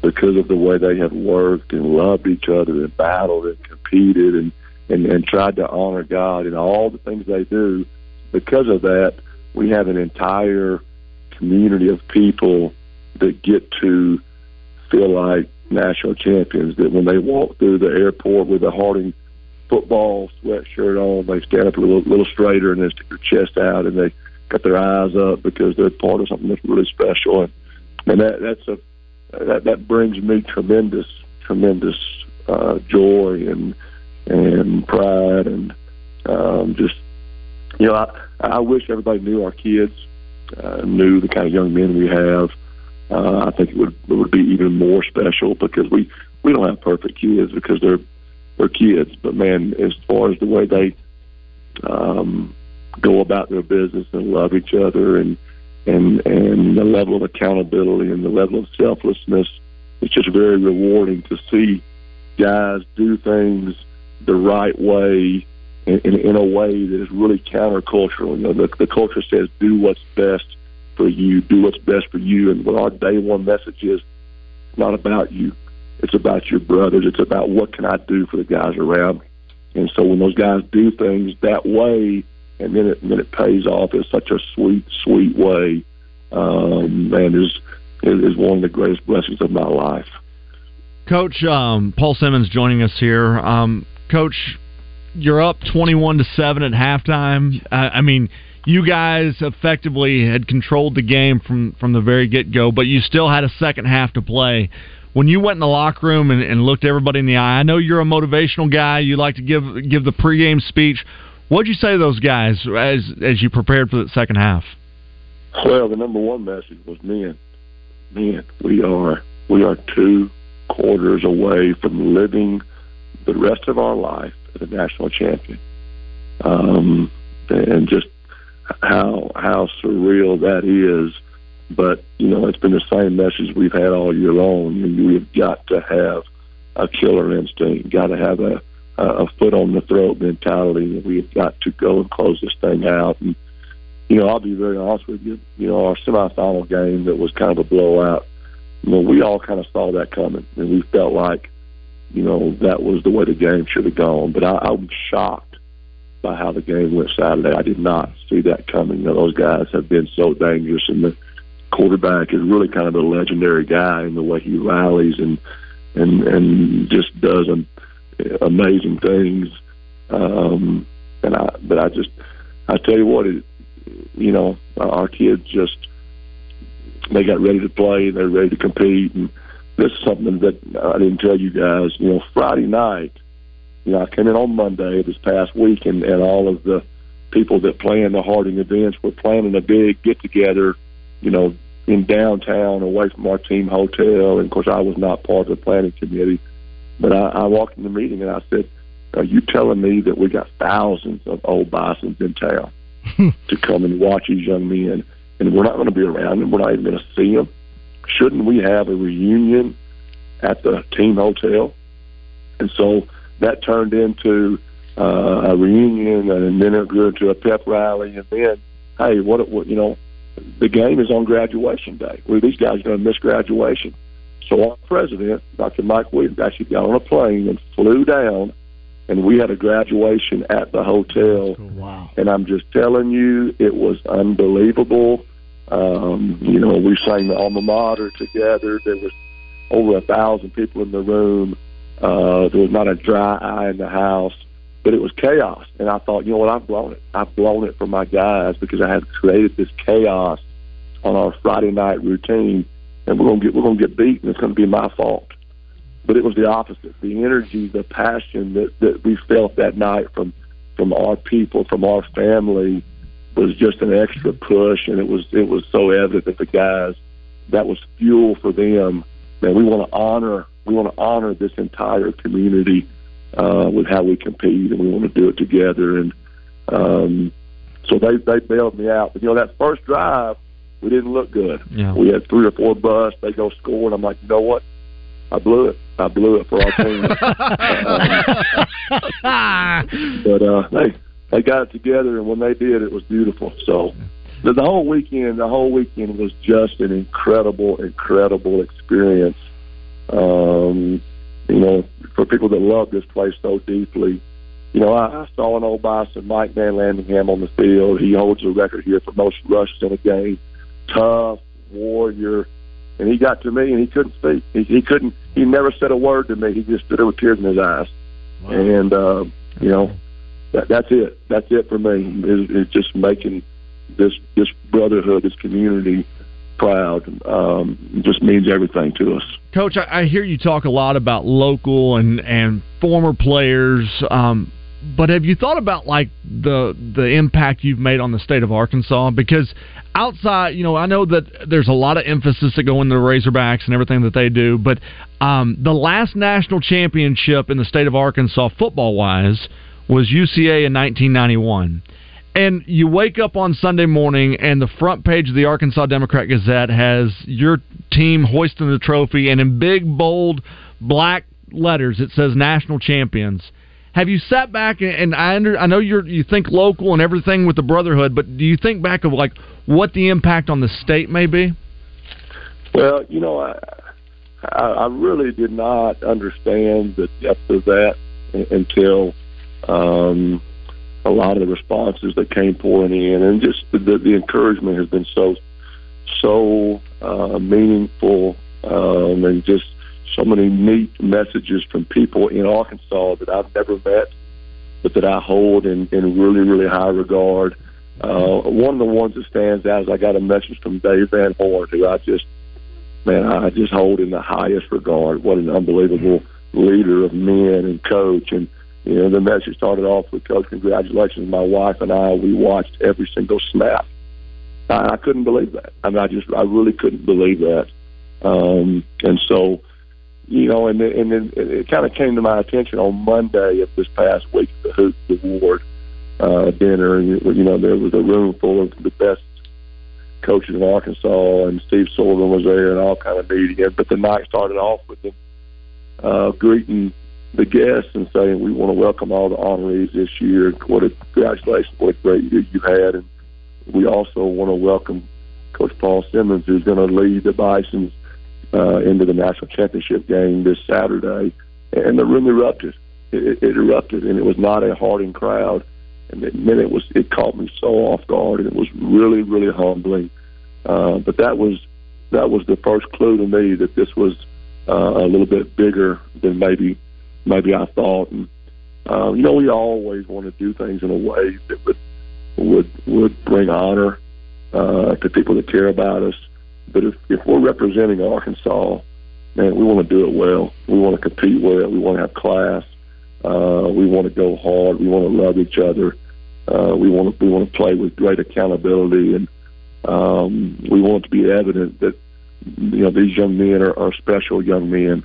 because of the way they have worked and loved each other and battled and competed and, and, and tried to honor God and all the things they do, because of that, we have an entire community of people that get to feel like national champions, that when they walk through the airport with a Harding football sweatshirt on, they stand up a little, little straighter and they stick their chest out and they got their eyes up because they're part of something that's really special. And, and that, that's a, that, that brings me tremendous, tremendous uh, joy and and pride. And um, just, you know, I, I wish everybody knew our kids, uh, knew the kind of young men we have. uh, I think it would it would be even more special, because we, we don't have perfect kids, because they're they're kids. But man, as far as the way they um, go about their business and love each other, and and and the level of accountability and the level of selflessness, it's just very rewarding to see guys do things the right way, in, in, in a way that is really countercultural. You know, the, the culture says, do what's best for you, do what's best for you. And what our day one message is, it's not about you. It's about your brothers. It's about what can I do for the guys around me. And so when those guys do things that way, and then it, then it pays off in such a sweet, sweet way, um, and is, is one of the greatest blessings of my life. Coach, um, Paul Simmons joining us here. Um, Coach, you're up twenty-one to seven at halftime. I, I mean, you guys effectively had controlled the game from, from the very get-go, but you still had a second half to play. When you went in the locker room and, and looked everybody in the eye, I know you're a motivational guy. You like to give give the pregame speech. What did you say to those guys as as you prepared for the second half? Well, the number one message was, men, men, we are we are two quarters away from living the rest of our life as a national champion. Um, and just how how surreal that is. But, you know, it's been the same message we've had all year long. And we've got to have a killer instinct, got to have a, a foot on the throat mentality, and we've got to go and close this thing out. And, you know, I'll be very honest with you, you know, our semifinal game that was kind of a blowout, you know, we all kind of saw that coming, and we felt like, you know, that was the way the game should have gone. But I, I'm shocked by how the game went Saturday. I did not see that coming. You know, those guys have been so dangerous, and the quarterback is really kind of a legendary guy in the way he rallies and and and just does an, amazing things. Um, and I, but I just, I tell you what, it, you know, our kids just, they got ready to play. They're ready to compete, and this is something that I didn't tell you guys. You know, Friday night, you know, I came in on Monday this past week, and, and all of the people that plan the Harding events were planning a big get-together, you know, in downtown away from our team hotel. And, of course, I was not part of the planning committee. But I, I walked in the meeting, and I said, are you telling me that we got thousands of old Bisons in town to come and watch these young men, and we're not going to be around them? We're not even going to see them. Shouldn't we have a reunion at the team hotel? And so that turned into uh, a reunion, and then it grew into a pep rally. And then, hey, what, what you know, the game is on graduation day. Well, these guys are going to miss graduation. So our president, Doctor Mike Williams, actually got on a plane and flew down, and we had a graduation at the hotel. Oh, wow. And I'm just telling you, it was unbelievable. Um, you know, we sang the alma mater together. There was over a thousand people in the room. Uh, there was not a dry eye in the house, but it was chaos. And I thought, you know what, I've blown it. I've blown it for my guys, because I have created this chaos on our Friday night routine, and we're gonna get we're gonna get beat, and it's gonna be my fault. But it was the opposite. The energy, the passion that, that we felt that night from from our people, from our family, was just an extra push, and it was it was so evident that the guys, that was fuel for them. Man, we want to honor we want to honor this entire community uh, with how we compete, and we want to do it together. And um, so they they bailed me out. But you know, that first drive, we didn't look good. Yeah. We had three or four busts. They go score, and I'm like, you know what? I blew it. I blew it for our team. um, but uh, hey. They got it together, and when they did, it was beautiful. So the, the whole weekend, the whole weekend was just an incredible, incredible experience. Um, you know, for people that love this place so deeply, you know, I, I saw an old Bison, Mike Van Landingham, on the field. He holds a record here for most rushes in a game. Tough warrior, and he got to me, and he couldn't speak. He, he couldn't. He never said a word to me. He just stood there with tears in his eyes, wow. and uh, you know. That, that's it. That's it for me. It's, it's just making this this brotherhood, this community proud. Um, just means everything to us. Coach, I, I hear you talk a lot about local and, and former players. Um, but have you thought about like the the impact you've made on the state of Arkansas? Because outside, you know, I know that there's a lot of emphasis that go into the Razorbacks and everything that they do, but um, the last national championship in the state of Arkansas football-wise was U C A in nineteen ninety-one. And you wake up on Sunday morning, and the front page of the Arkansas Democrat Gazette has your team hoisting the trophy, and in big, bold, black letters it says national champions. Have you sat back, and, and I under, I know you're, you think local and everything with the brotherhood, but do you think back of like what the impact on the state may be? Well, you know, I, I, I really did not understand the depth of that until um, – a lot of the responses that came pouring in, and just the, the encouragement has been so, so uh, meaningful, um, and just so many neat messages from people in Arkansas that I've never met, but that I hold in, in really, really high regard. Uh, one of the ones that stands out is I got a message from Dave Van Horn, who I just, man, I just hold in the highest regard. What an unbelievable leader of men and coach. And you know, the message started off with, "Coach, congratulations." My wife and I, we watched every single snap. I, I couldn't believe that. I mean, I just, I really couldn't believe that. Um, and so, you know, and, and then it kind of came to my attention on Monday of this past week, the Hoop Award uh, dinner. And, you know, there was a room full of the best coaches in Arkansas, and Steve Sullivan was there and all kind of media. But the night started off with them uh, greeting the guests and saying, "We want to welcome all the honorees this year. What a congratulations! What a great year you had!" And we also want to welcome Coach Paul Simmons, who's going to lead the Bisons uh, into the national championship game this Saturday. And the room erupted. It, it erupted, and it was not a hardened crowd. And then it was. It caught me so off guard, and it was really, really humbling. Uh, but that was that was the first clue to me that this was uh, a little bit bigger than maybe. Maybe I thought, and uh, you know, we always want to do things in a way that would would would bring honor uh, to people that care about us. But if, if we're representing Arkansas, man, we want to do it well. We want to compete well. We want to have class. Uh, we want to go hard. We want to love each other. Uh, we want to we want to play with great accountability, and um, we want it to be evident that you know these young men are, are special young men,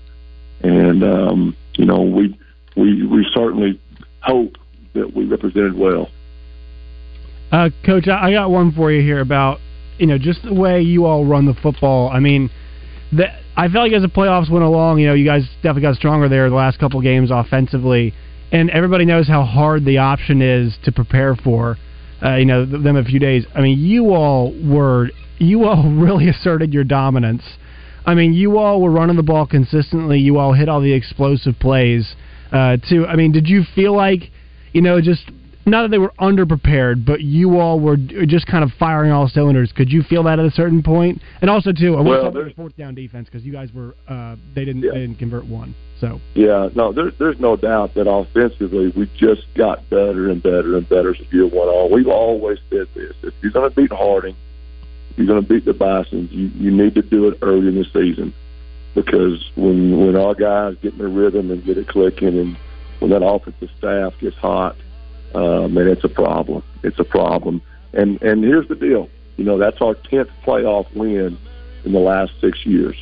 and. Um, You know, we we we certainly hope that we represented well. Uh, Coach, I got one for you here about, you know, just the way you all run the football. I mean, the, I felt like as the playoffs went along, you know, you guys definitely got stronger there the last couple games offensively. And everybody knows how hard the option is to prepare for, uh, you know, them a few days. I mean, you all were, you all really asserted your dominance. I mean, you all were running the ball consistently. You all hit all the explosive plays, uh, too. I mean, did you feel like, you know, just not that they were underprepared, but you all were just kind of firing all cylinders? Could you feel that at a certain point? And also, too, I want to talk about fourth down defense because you guys were uh, they didn't yeah. they didn't convert one. So yeah, no, there's there's no doubt that offensively we just got better and better and better as the year went on. We've always said this: if you're going to beat Harding, you're going to beat the Bisons, you, you need to do it early in the season, because when when our guys get in the rhythm and get it clicking, and when that offensive staff gets hot, um, and it's a problem. It's a problem. And and here's the deal. You know, that's our tenth playoff win in the last six years.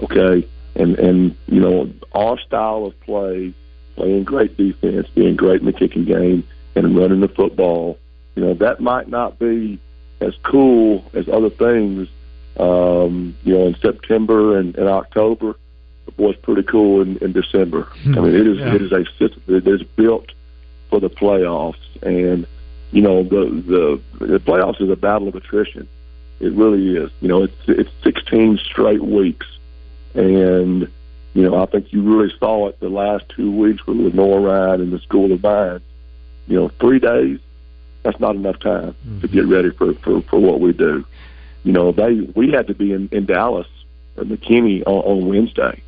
Okay? And, and you know, our style of play, playing great defense, being great in the kicking game, and running the football, you know, that might not be as cool as other things, um, you know, in September and, and October, but boy, it's pretty cool in, in December. I mean, it is yeah. it is a system that is built for the playoffs, and you know, the, the the playoffs is a battle of attrition. It really is. You know, it's it's sixteen straight weeks, and you know, I think you really saw it the last two weeks with Lenore Ryan and the School of Mines. You know, three days. That's not enough time mm-hmm. to get ready for, for, for what we do. You know, they we had to be in, in Dallas or McKinney on, on Wednesday,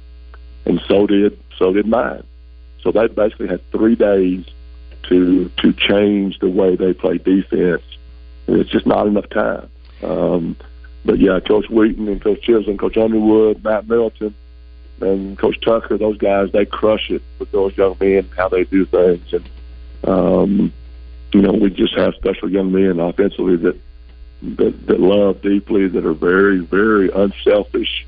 and so did so did mine. So they basically had three days to to change the way they play defense. And it's just not enough time. Um, but yeah, Coach Wheaton and Coach Chisholm, Coach Underwood, Matt Middleton, and Coach Tucker, those guys, they crush it with those young men, how they do things. And Um, you know, we just have special young men offensively that that, that love deeply, that are very, very unselfish,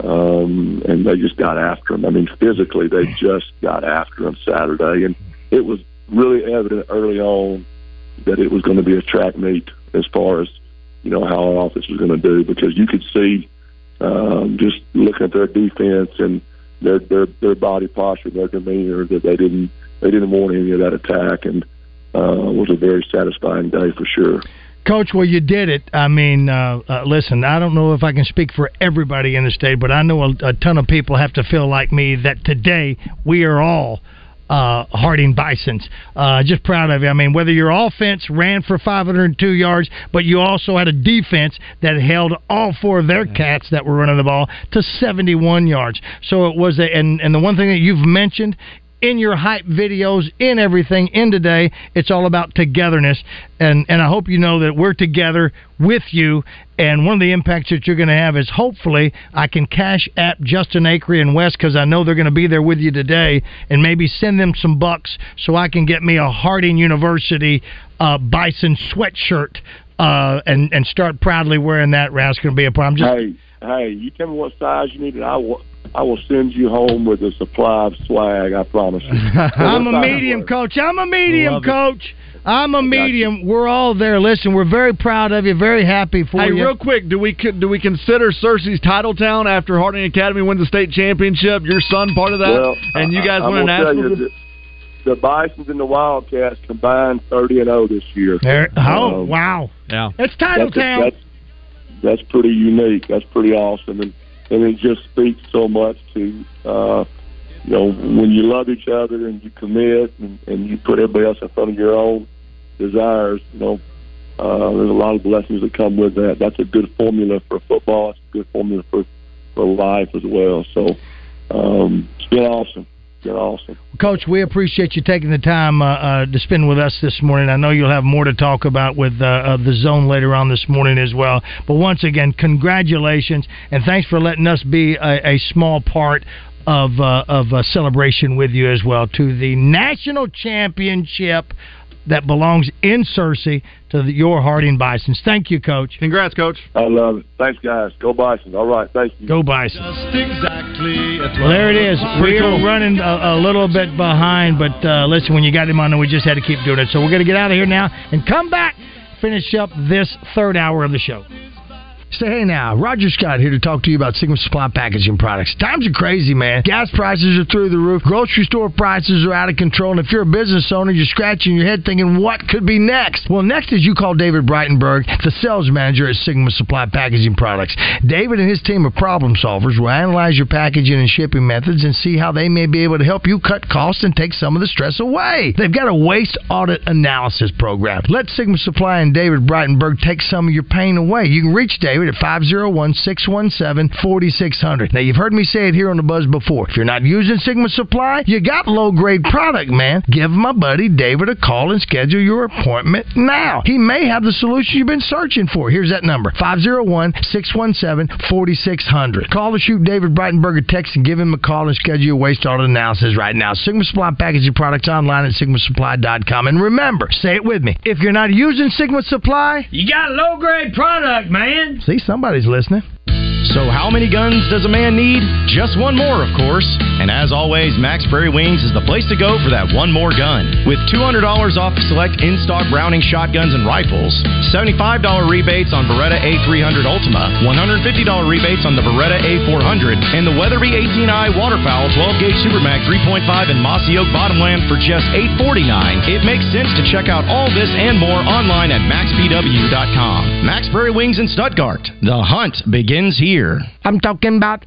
um, and they just got after them. I mean, physically, they just got after them Saturday, and it was really evident early on that it was going to be a track meet as far as, you know, how our offense was going to do, because you could see um, just looking at their defense and their their their body posture, their demeanor, that they didn't they didn't want any of that attack, and uh, it was a very satisfying day for sure. Coach, well, you did it. I mean, uh, uh, listen, I don't know if I can speak for everybody in the state, but I know a, a ton of people have to feel like me that today we are all uh, Harding Bisons. Uh, just proud of you. I mean, whether your offense ran for five hundred two yards, but you also had a defense that held all four of their cats that were running the ball to seventy-one yards. So it was, a, and, and the one thing that you've mentioned in your hype videos, in everything, in today, it's all about togetherness. And, and I hope you know that we're together with you. And one of the impacts that you're going to have is hopefully I can cash app Justin Acree and West, because I know they're going to be there with you today, and maybe send them some bucks so I can get me a Harding University uh, Bison sweatshirt uh, and, and start proudly wearing that. Rouse going to be a problem. Just, hey, hey, you tell me what size you need and I will. I will send you home with a supply of swag, I promise you. I'm a medium, Coach. I'm a medium, Coach. I'm a medium. We're all there. Listen, we're very proud of you, very happy for you. Hey, real quick, do we do we consider Searcy's title town after Harding Academy wins the state championship? Your son part of that? Well, and you guys I, I win a national? The Bisons and the Wildcats combined thirty and oh this year. There, oh, um, wow. Yeah. That's title that's town. A, that's, that's pretty unique. That's pretty awesome. And And it just speaks so much to, uh, you know, when you love each other and you commit and, and you put everybody else in front of your own desires, you know, uh, there's a lot of blessings that come with that. That's a good formula for football. It's a good formula for, for life as well. So um, it's been awesome. It's been awesome. Coach, we appreciate you taking the time uh, uh, to spend with us this morning. I know you'll have more to talk about with uh, uh, the zone later on this morning as well. But once again, congratulations, and thanks for letting us be a, a small part of uh, of a celebration with you as well, to the national championship that belongs in Searcy to the, your Harding Bisons. Thank you, Coach. Congrats, Coach. I love it. Thanks, guys. Go Bison. All right, thank you. Go Bison. Just exactly. Well, there it is. We're cool. running a, a little bit behind, but uh, listen, when you got him on, we just had to keep doing it. So we're going to get out of here now and come back, finish up this third hour of the show. Say hey now, Roger Scott here to talk to you about Signal Supply Packaging Products. Times are crazy, man. Gas prices are through the roof. Grocery store prices are out of control. And if you're a business owner, you're scratching your head thinking, what could be next? Well, next is you call David Breitenberg, the sales manager at Signal Supply Packaging Products. David and his team of problem solvers will analyze your packaging and shipping methods and see how they may be able to help you cut costs and take some of the stress away. They've got a waste audit analysis program. Let Signal Supply and David Breitenberg take some of your pain away. You can reach David at five oh one, six one seven, four six zero zero. Now, you've heard me say it here on the Buzz before. If you're not using Sigma Supply, you got low-grade product, man. Give my buddy David a call and schedule your appointment now. He may have the solution you've been searching for. Here's that number, five oh one, six one seven, four six zero zero. Call or shoot David Breitenberg a text and give him a call and schedule your waste audit analysis right now. Sigma Supply Packaging Products online at sigma supply dot com. And remember, say it with me, if you're not using Sigma Supply, you got low-grade product, man. See, somebody's listening. So how many guns does a man need? Just one more, of course. And as always, Max Prairie Wings is the place to go for that one more gun. With two hundred dollars off select in-stock Browning shotguns and rifles, seventy-five dollars rebates on Beretta A three hundred Ultima, one hundred fifty dollars rebates on the Beretta A four hundred, and the Weatherby eighteen i Waterfowl twelve gauge Supermag three point five and Mossy Oak Bottomland for just eight forty-nine. It makes sense to check out all this and more online at max p w dot com. Max Prairie Wings in Stuttgart. The hunt begins here. I'm talking about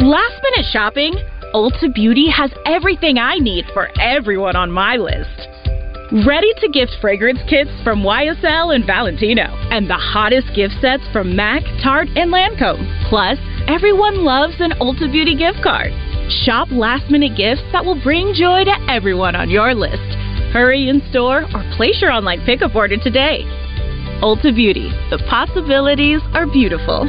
Last minute shopping? Ulta Beauty has everything I need for everyone on my list. Ready to gift fragrance kits from Y S L and Valentino, and the hottest gift sets from M A C, Tarte, and Lancome. Plus, everyone loves an Ulta Beauty gift card. Shop last-minute gifts that will bring joy to everyone on your list. Hurry in store or place your online pickup order today. Ulta Beauty. The possibilities are beautiful.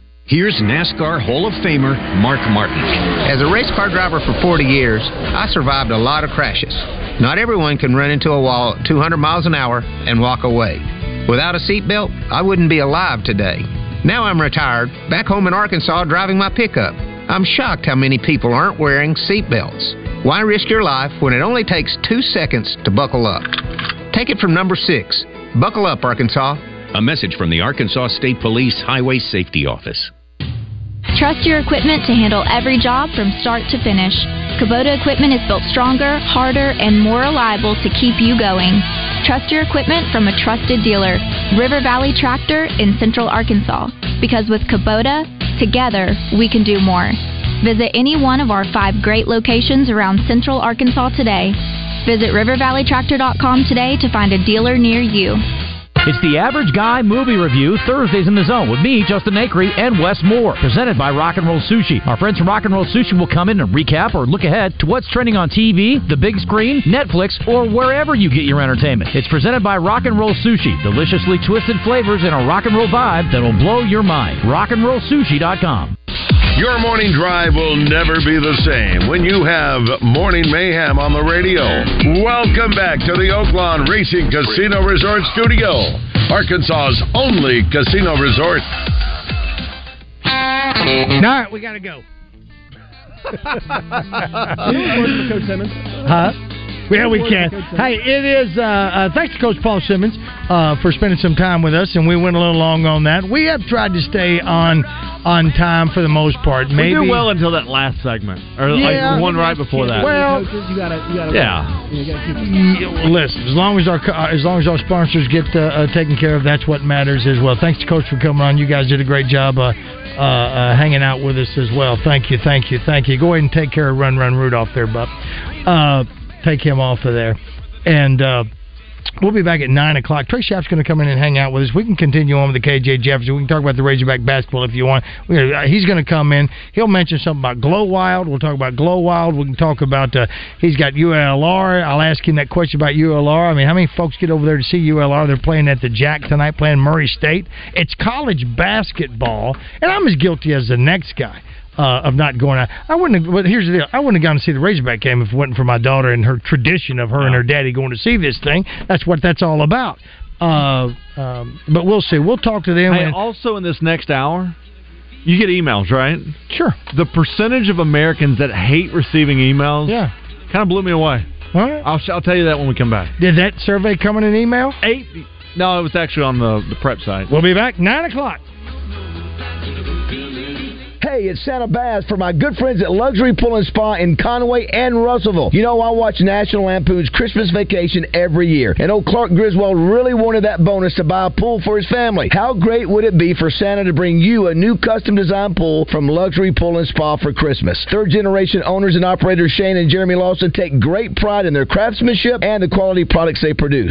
Here's NASCAR Hall of Famer Mark Martin. As a race car driver for forty years, I survived a lot of crashes. Not everyone can run into a wall at two hundred miles an hour and walk away. Without a seatbelt, I wouldn't be alive today. Now I'm retired, back home in Arkansas driving my pickup. I'm shocked how many people aren't wearing seatbelts. Why risk your life when it only takes two seconds to buckle up? Take it from number six. Buckle up, Arkansas. A message from the Arkansas State Police Highway Safety Office. Trust your equipment to handle every job from start to finish. Kubota equipment is built stronger, harder, and more reliable to keep you going. Trust your equipment from a trusted dealer, River Valley Tractor in Central Arkansas. Because with Kubota, together, we can do more. Visit any one of our five great locations around Central Arkansas today. Visit river valley tractor dot com today to find a dealer near you. It's the Average Guy Movie Review, Thursdays in the Zone, with me, Justin Acri, and Wes Moore, presented by Rock and Roll Sushi. Our friends from Rock and Roll Sushi will come in and recap or look ahead to what's trending on T V, the big screen, Netflix, or wherever you get your entertainment. It's presented by Rock and Roll Sushi, deliciously twisted flavors and a rock and roll vibe that'll blow your mind. rock and roll sushi dot com. Your morning drive will never be the same when you have Morning Mayhem on the radio. Welcome back to the Oaklawn Racing Casino Resort Studio, Arkansas's only casino resort. All right, we got to go. Who Coach Simmons? Huh? Yeah, we can. Hey, it is, uh, uh, thanks to Coach Paul Simmons uh, for spending some time with us, and we went a little long on that. We have tried to stay on on time for the most part. Maybe we do well until that last segment, or yeah, like one right before that. Well, you gotta, you gotta yeah. You gotta keep Listen, as long as our as long as our sponsors get uh, uh, taken care of, that's what matters as well. Thanks to Coach for coming on. You guys did a great job uh, uh, uh, hanging out with us as well. Thank you, thank you, thank you. Go ahead and take care of Run Run Rudolph there, Buck. Uh, Take him off of there. And uh, we'll be back at nine o'clock. Trey Schaff's going to come in and hang out with us. We can continue on with the K J Jefferson. We can talk about the Razorback basketball if you want. Gonna, uh, he's going to come in. He'll mention something about Glow Wild. We'll talk about Glow Wild. We can talk about uh, he's got U A L R. I'll ask him that question about U A L R. I mean, how many folks get over there to see U A L R? They're playing at the Jack tonight, playing Murray State. It's college basketball, and I'm as guilty as the next guy. Uh, of not going out. I wouldn't have, but here's the deal. I wouldn't have gone to see the Razorback game if it wasn't for my daughter and her tradition of her and her daddy going to see this thing. That's what that's all about. Uh, um, but we'll see. We'll talk to them. Hey, and also in this next hour, you get emails, right? Sure. The percentage of Americans that hate receiving emails yeah. kind of blew me away. All right. I'll, I'll tell you that when we come back. Did that survey come in an email? Eight. No, it was actually on the, the prep site. We'll be back nine o'clock. Hey, it's Santa Bass for my good friends at Luxury Pool and Spa in Conway and Russellville. You know, I watch National Lampoon's Christmas Vacation every year, and old Clark Griswold really wanted that bonus to buy a pool for his family. How great would it be for Santa to bring you a new custom-designed pool from Luxury Pool and Spa for Christmas? Third-generation owners and operators Shane and Jeremy Lawson take great pride in their craftsmanship and the quality products they produce.